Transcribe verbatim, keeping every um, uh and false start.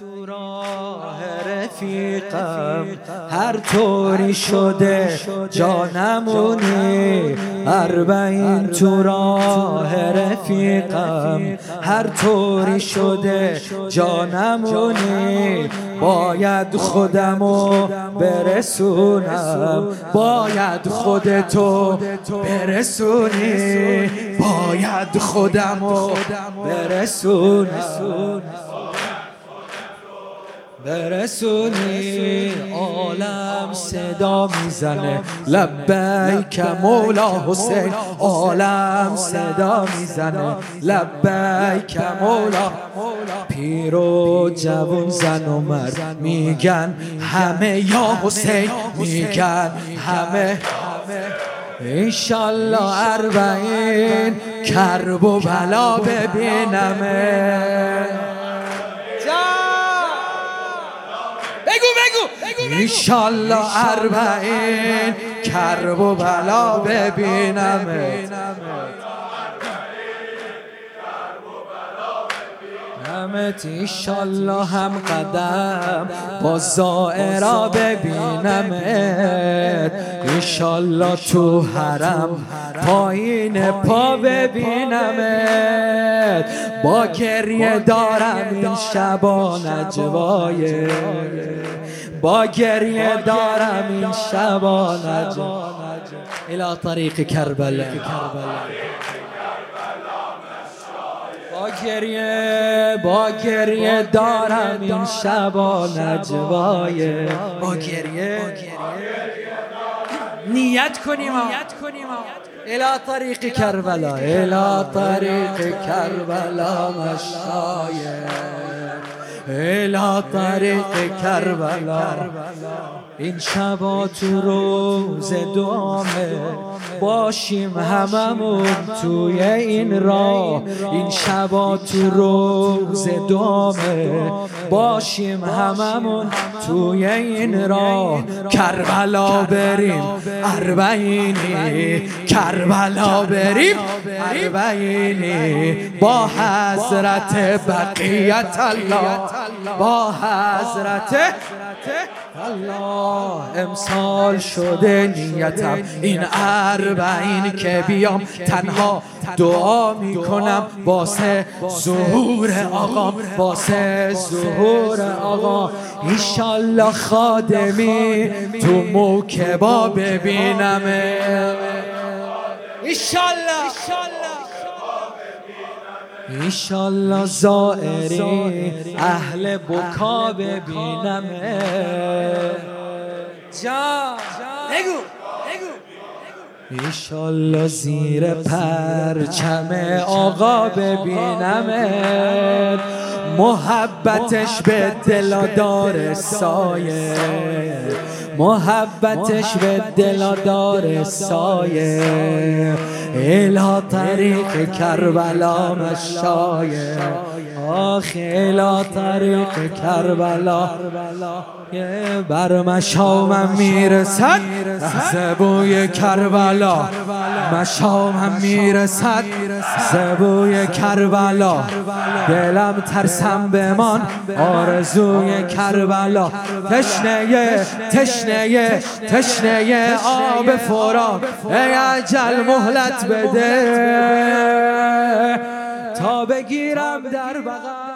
تو راه رفیقم هر طوری شده جانمونی اربعین تو راه رفیقم هر طوری شده جانمونی باید خودمو برسونم باید خودتو برسونی باید خودمو برسونم برسونی عالم صدا میزنه لبیک مولا حسین عالم صدا میزنه لبیک مولا پیر و جوان زن و مرد میگن همه یا حسین میگن همه انشالله اربعین کرب و بلا ببینمه انشالله اربعین کرب و بلا ببینم همت انشالله هم قدم با زائرا ببینمت انشالله تو حرم پایین پا ببینمت با گریه دارم این شبا نجوایه با گریه دارم این شبا نجوا الى طریق کربلا با گریه با گریه دارم این شبا نجوایه با گریه نیت کنیم الى طریق کربلا الى طریق کربلا مشایه الى طریق کربلا این شبا تو روز دعامه باشیم هممون توی این راه این شبا تو روز دعامه باشیم هممون توی این راه کربلا بریم اربعینی کربلا بریم اربعینی با حضرت بقیت الله با حضرت الله امسال شده نیتم این اربعین که بیام تنها دعا میکنم واسه ظهور آقا واسه ظهور آقا انشالله خادمی تو موکبا ببینم انشالله انشالله زائری اهل بکا ببینم جا بگو انشالله زیر پرچم آقا ببینمت محبتش به دلا داره سایه محبتش به دلا داره سایه الا طریق کربلا مشایه آخ الا طریق کربلا یه برمشامم میرسد زبوی کربلا مشامم میرسد زبوی کربلا دلم ترسم بمان آرزوی کربلا تشنه تشنه تشنه آب فرات ای اجل مهلت بده تا بگیرم در بغل